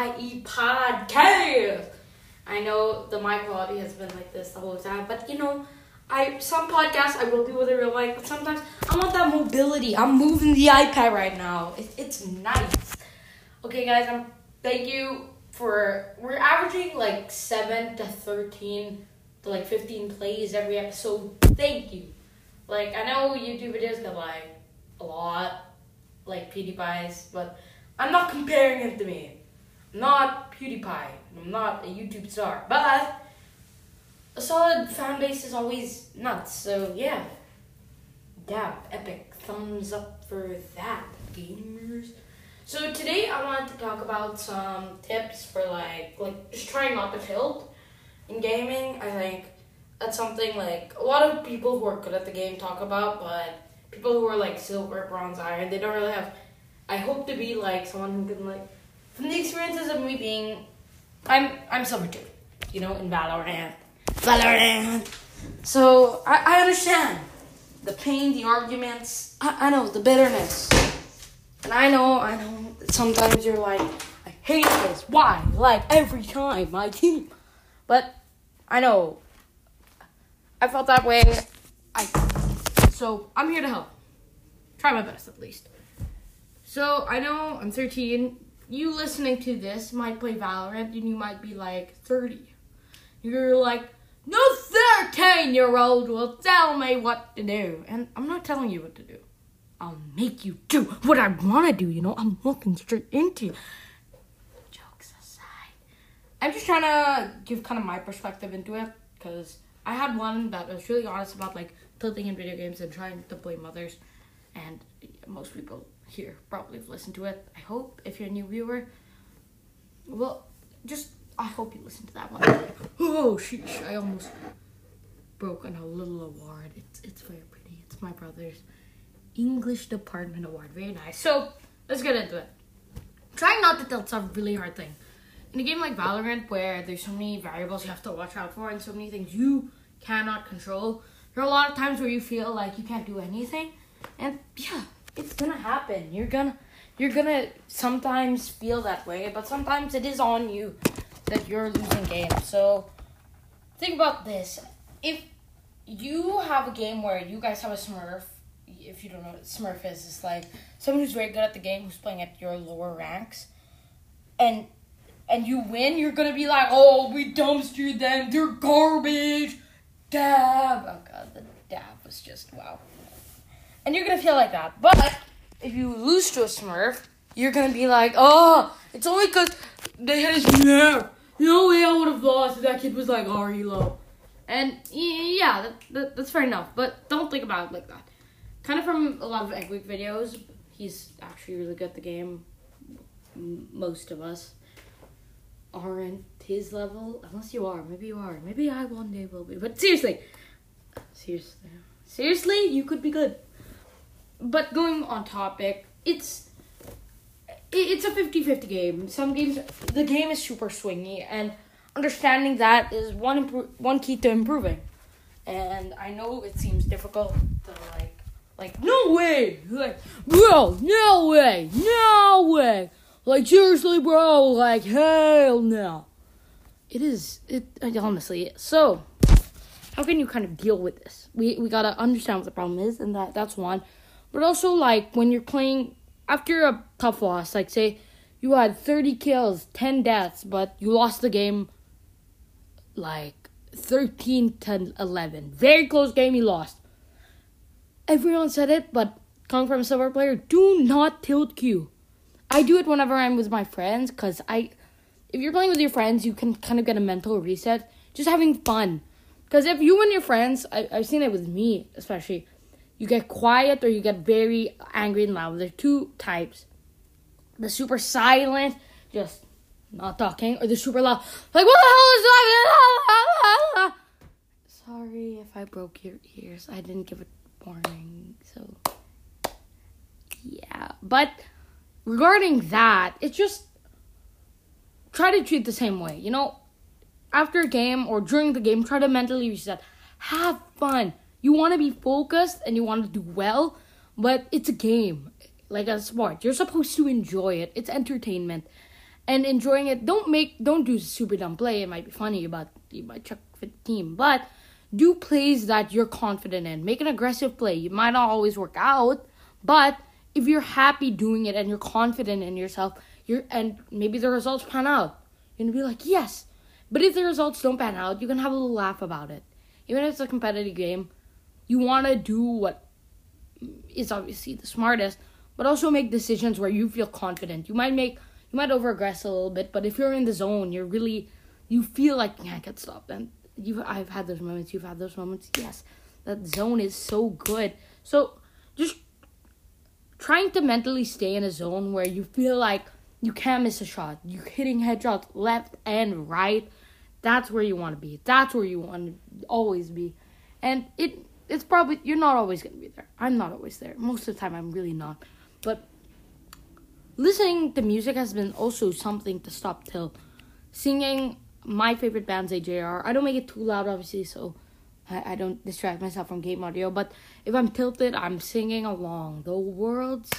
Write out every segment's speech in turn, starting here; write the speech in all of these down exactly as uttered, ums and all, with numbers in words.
PewDiePie podcast. I know the mic quality has been like this the whole time, but you know, I some podcasts I will do with a real mic, but sometimes I want that mobility. I'm moving the iPad right now. It, it's nice. Okay, guys, I'm thank you for we're averaging like seven to thirteen to like fifteen plays every episode. Thank you. Like, I know YouTube videos get like a lot, like PewDiePie's, but I'm not comparing him to me. I'm not PewDiePie. I'm not a YouTube star. But a solid fan base is always nuts. So yeah, yeah, epic thumbs up for that, gamers. So today I wanted to talk about some tips for like like just trying not to tilt in gaming. I think that's something like a lot of people who are good at the game talk about, but people who are like silver, bronze, iron, they don't really have. I hope to be like someone who can like, from the experiences of me being, I'm I'm silver too, you know, in Valorant, Valorant. So I, I understand the pain, the arguments. I, I know the bitterness, and I know I know sometimes you're like, I hate this. Why? Like every time my team, but I know. I felt that way, I, so I'm here to help. Try my best, at least. So, I know I'm thirteen. You listening to this might play Valorant, and you might be like thirty. You're like, no thirteen-year-old will tell me what to do. And I'm not telling you what to do. I'll make you do what I want to do, you know? I'm looking straight into you. Jokes aside. I'm just trying to give kind of my perspective into it, because I had one that was really honest about like tilting in video games and trying to blame others, and most people here probably have listened to it. I hope if you're a new viewer, well, just I hope you listen to that one. Oh, sheesh! I almost broke on a little award. It's it's very pretty. It's my brother's English department award. Very nice. So let's get into it. Trying not to tilt's a really hard thing. In a game like Valorant, where there's so many variables you have to watch out for and so many things you cannot control, there are a lot of times where you feel like you can't do anything, and yeah, it's gonna happen. You're gonna, you're gonna sometimes feel that way, but sometimes it is on you that you're losing games. So think about this: if you have a game where you guys have a Smurf, if you don't know what Smurf is, it's like someone who's very good at the game who's playing at your lower ranks, and and you win, you're going to be like, oh, we dumpstered them, they're garbage, dab. Oh, God, the dab was just, wow. And you're going to feel like that. But if you lose to a Smurf, you're going to be like, oh, it's only because they had his nerve. No way I would have lost if that kid was like, oh, he low. And, yeah, that, that, that's fair enough. But don't think about it like that. Kind of from a lot of Eggwig videos, he's actually really good at the game. Most of us aren't his level, unless you are. Maybe you are. Maybe I one day will be. But seriously, seriously, seriously, you could be good. But going on topic, it's it's a fifty-fifty game. Some games, the game is super swingy, and understanding that is one impro- one key to improving. And I know it seems difficult to like like no way, like bro, no way, no way. Like, seriously, bro, like, hell no. It is, it honestly is. So, how can you kind of deal with this? We we gotta understand what the problem is, and that that's one. But also, like, when you're playing, after a tough loss, like, say, you had thirty kills, ten deaths, but you lost the game, like, thirteen to eleven. Very close game, you lost. Everyone said it, but coming from a silver player, do not tilt Q. I do it whenever I'm with my friends, because I, if you're playing with your friends, you can kind of get a mental reset. Just having fun. Because if you and your friends, I, I've seen it with me especially, you get quiet or you get very angry and loud. There are two types. The super silent, just not talking, or the super loud, like, what the hell is that? Sorry if I broke your ears. I didn't give a warning, so yeah. But regarding that, it's just try to treat the same way, you know? After a game or during the game, try to mentally reset. Have fun. You want to be focused and you want to do well, but it's a game, like a sport. You're supposed to enjoy it. It's entertainment. and enjoying it. Don't make, don't do super dumb play. It might be funny, but you might chuck fit the team. But do plays that you're confident in. Make an aggressive play. You might not always work out, but if you're happy doing it and you're confident in yourself, you're and maybe the results pan out, you're gonna be like, yes. But if the results don't pan out, you can have a little laugh about it. Even if it's a competitive game, you want to do what is obviously the smartest, but also make decisions where you feel confident. You might make, you might overaggress a little bit, but if you're in the zone, you're really, you feel like, yeah, I can stop them. You, I've had those moments. You've had those moments. Yes, that zone is so good. So just trying to mentally stay in a zone where you feel like you can't miss a shot. You're hitting headshots left and right. That's where you want to be. That's where you want to always be. And it it's probably, you're not always going to be there. I'm not always there. Most of the time, I'm really not. But listening to music has been also something to stop till. Singing my favorite band's A J R. I don't make it too loud, obviously, so I, I don't distract myself from game audio. But if I'm tilted, I'm singing along. The world's...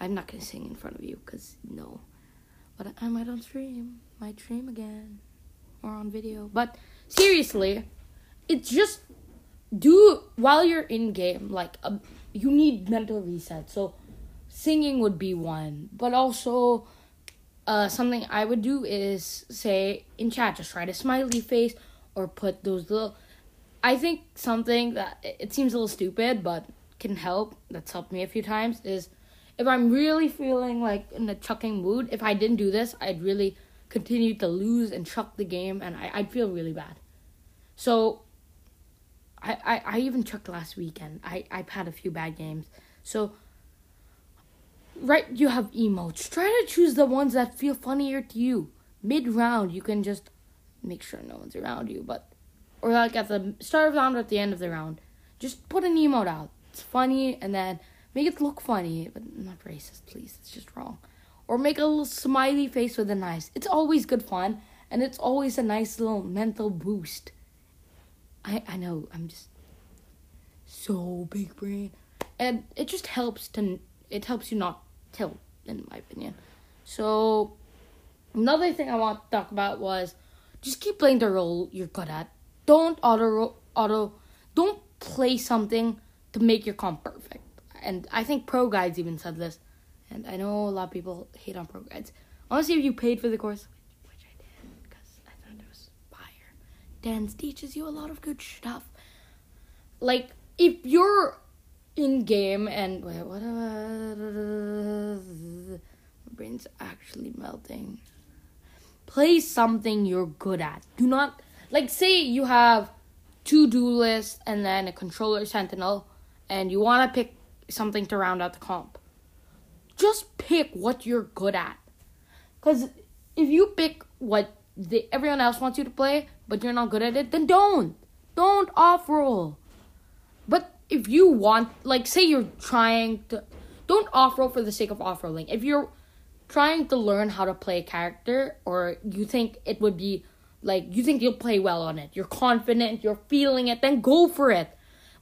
I'm not going to sing in front of you because, no. But I might on stream. Might stream again. Or on video. But seriously, it's just... Do, while you're in game, like, a, you need mental reset. So, singing would be one. But also, uh, something I would do is, say, in chat, just write a smiley face or put those little... I think something that, it seems a little stupid, but can help, that's helped me a few times, is if I'm really feeling, like, in a chucking mood, if I didn't do this, I'd really continue to lose and chuck the game, and I, I'd feel really bad. So... I, I, I even chucked last weekend. I, I've had a few bad games. So, right, you have emotes. Try to choose the ones that feel funnier to you. Mid-round, you can just make sure no one's around you. But, or like at the start of the round or at the end of the round, just put an emote out. It's funny, and then make it look funny. But not racist, please. It's just wrong. Or make a little smiley face with an eyes. It's always good fun, and it's always a nice little mental boost. I, I know, I'm just so big brain. And it just helps to, it helps you not tilt, in my opinion. So, another thing I want to talk about was just keep playing the role you're good at. Don't auto, auto, don't play something to make your comp perfect. And I think pro guides even said this. And I know a lot of people hate on pro guides. Honestly, if you paid for the course... Dance teaches you a lot of good stuff. Like, if you're in game and wait, what? Uh, my brain's actually melting. Play something you're good at. Do not, like, say you have to-do list and then a controller sentinel, and you want to pick something to round out the comp. Just pick what you're good at, because if you pick what the, everyone else wants you to play, but you're not good at it, then don't. Don't off-roll. But if you want, like, say you're trying to... Don't off-roll for the sake of off-rolling. If you're trying to learn how to play a character, or you think it would be, like, you think you'll play well on it, you're confident, you're feeling it, then go for it.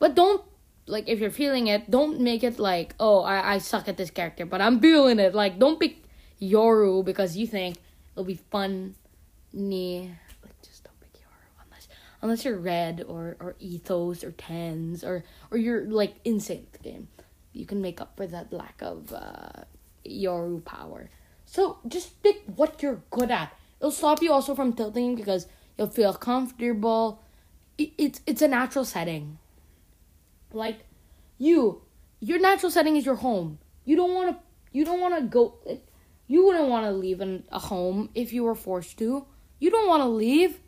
But don't, like, if you're feeling it, don't make it like, oh, I, I suck at this character, but I'm feeling it. Like, don't pick Yoru because you think it'll be funny. Unless you're red or, or ethos or tens or, or you're, like, insane at the game. You can make up for that lack of uh, Yoru power. So, just pick what you're good at. It'll stop you also from tilting because you'll feel comfortable. It, it's, it's a natural setting. Like, you, your natural setting is your home. You don't want to, you don't want to go, you wouldn't want to leave an, a home if you were forced to. You don't want to leave.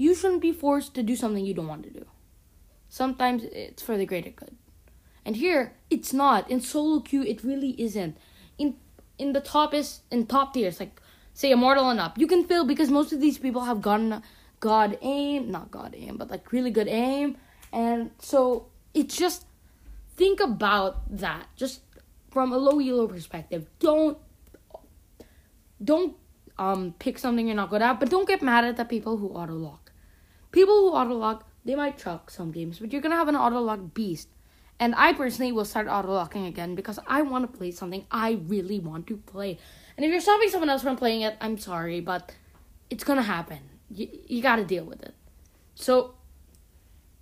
You shouldn't be forced to do something you don't want to do. Sometimes it's for the greater good. And here, it's not. In solo queue, it really isn't. In in the top is in top tiers, like, say, Immortal and up, you can fail because most of these people have gotten god aim. Not god aim, but, like, really good aim. And so, it's just, think about that. Just from a low elo perspective. Don't, don't um pick something you're not good at. But don't get mad at the people who auto-lock. People who auto-lock, they might chuck some games, but you're going to have an auto-lock beast. And I personally will start auto-locking again because I want to play something I really want to play. And if you're stopping someone else from playing it, I'm sorry, but it's gonna happen. You, you gotta deal with it. So,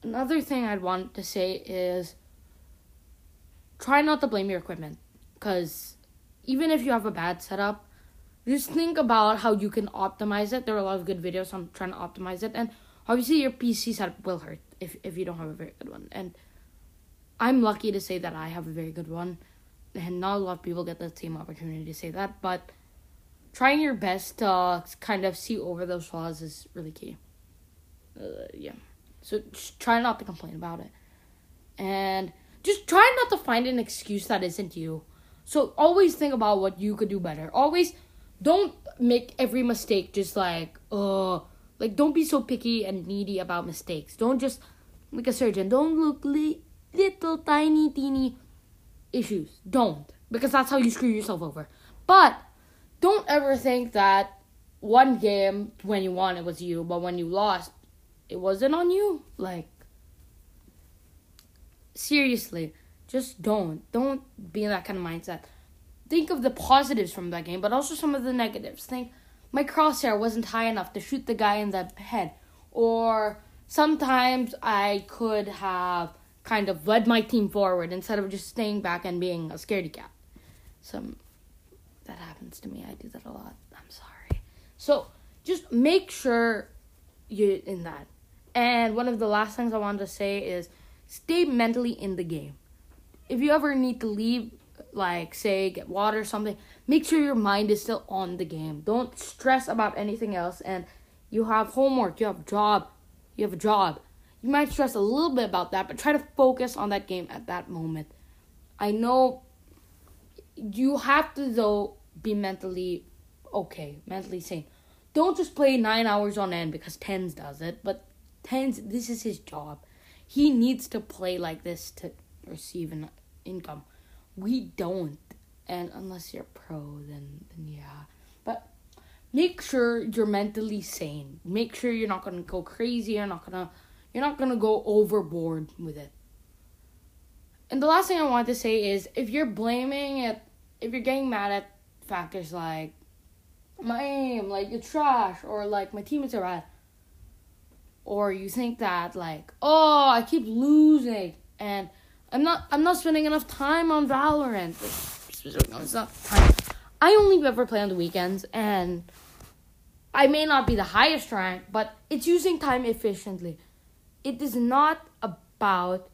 another thing I'd want to say is try not to blame your equipment. Because even if you have a bad setup, just think about how you can optimize it. There are a lot of good videos on trying to optimize it. And obviously, your P C setup will hurt if, if you don't have a very good one. And I'm lucky to say that I have a very good one. And not a lot of people get the same opportunity to say that. But trying your best to kind of see over those flaws is really key. Uh, yeah. So just try not to complain about it. And just try not to find an excuse that isn't you. So always think about what you could do better. Always don't make every mistake just like, uh, like don't be so picky and needy about mistakes. Don't just, like a surgeon, don't look li- little tiny teeny issues. Don't. Because that's how you screw yourself over. But don't ever think that one game when you won it was you, but when you lost, it wasn't on you. Like, seriously, just don't. Don't be in that kind of mindset. Think of the positives from that game, but also some of the negatives. Think, my crosshair wasn't high enough to shoot the guy in the head. Or sometimes I could have kind of led my team forward instead of just staying back and being a scaredy cat. Some that happens to me. I do that a lot. I'm sorry. So just make sure you're in that. And one of the last things I wanted to say is stay mentally in the game. If you ever need to leave, like, say, get water or something, make sure your mind is still on the game. Don't stress about anything else. And you have homework, you have a job, you have a job. You might stress a little bit about that, but try to focus on that game at that moment. I know you have to, though, be mentally okay, mentally sane. Don't just play nine hours on end because Tens does it, but Tens, this is his job. He needs to play like this to receive an income. We don't. And unless you're pro, then, then yeah. But make sure you're mentally sane. Make sure you're not gonna go crazy. You're not gonna you're not gonna go overboard with it. And the last thing I wanted to say is if you're blaming it, if you're getting mad at factors like my aim, like you're trash, or like my teammates are bad, or you think that like, oh, I keep losing and I'm not I'm not spending enough time on Valorant. No, it's not time. I only ever play on the weekends, and I may not be the highest rank, but it's using time efficiently. It is not about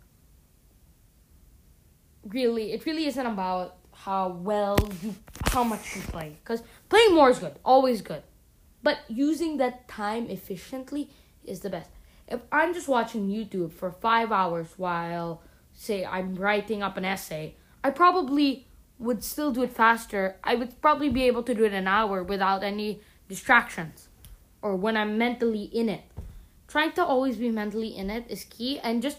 really it really isn't about how well you how much you play. Because playing more is good, always good. But using that time efficiently is the best. If I'm just watching YouTube for five hours while say I'm writing up an essay, I probably would still do it faster. I would probably be able to do it an hour without any distractions or when I'm mentally in it. Trying to always be mentally in it is key. And just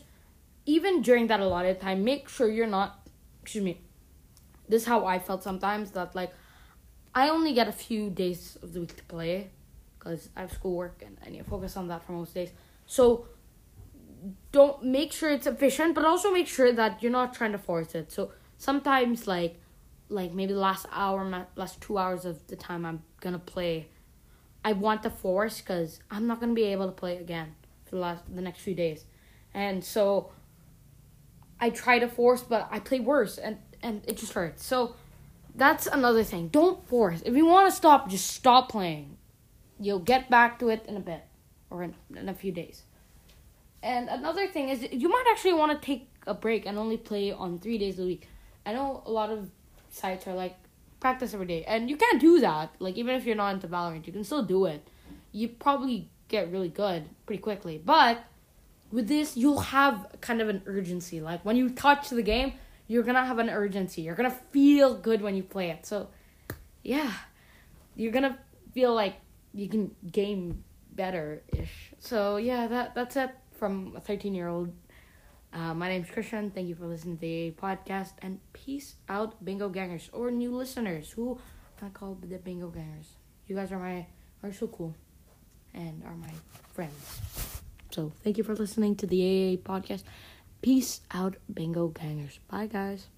even during that allotted time, make sure you're not, excuse me, this is how I felt sometimes, that like I only get a few days of the week to play because I have schoolwork and I need to focus on that for most days. So don't make sure it's efficient, but also make sure that you're not trying to force it. So sometimes like like maybe the last hour, last two hours of the time I'm gonna play, I want to force because I'm not gonna be able to play again for the last the next few days. And so I try to force, but I play worse and, and it just hurts. So that's another thing. Don't force. If you want to stop, just stop playing. You'll get back to it in a bit or in, in a few days. And another thing is you might actually want to take a break and only play on three days a week. I know a lot of sites are like, practice every day. And you can't do that. Like, even if you're not into Valorant, you can still do it. You probably get really good pretty quickly. But with this, you'll have kind of an urgency. Like, when you touch the game, you're going to have an urgency. You're going to feel good when you play it. So, yeah. You're going to feel like you can game better-ish. So, yeah, that that's it. From a thirteen-year-old. Uh, my name's Christian. Thank you for listening to the podcast. And peace out, bingo gangers. Or new listeners who I call the bingo gangers. You guys are my are so cool. And are my friends. So thank you for listening to the A A podcast. Peace out, bingo gangers. Bye, guys.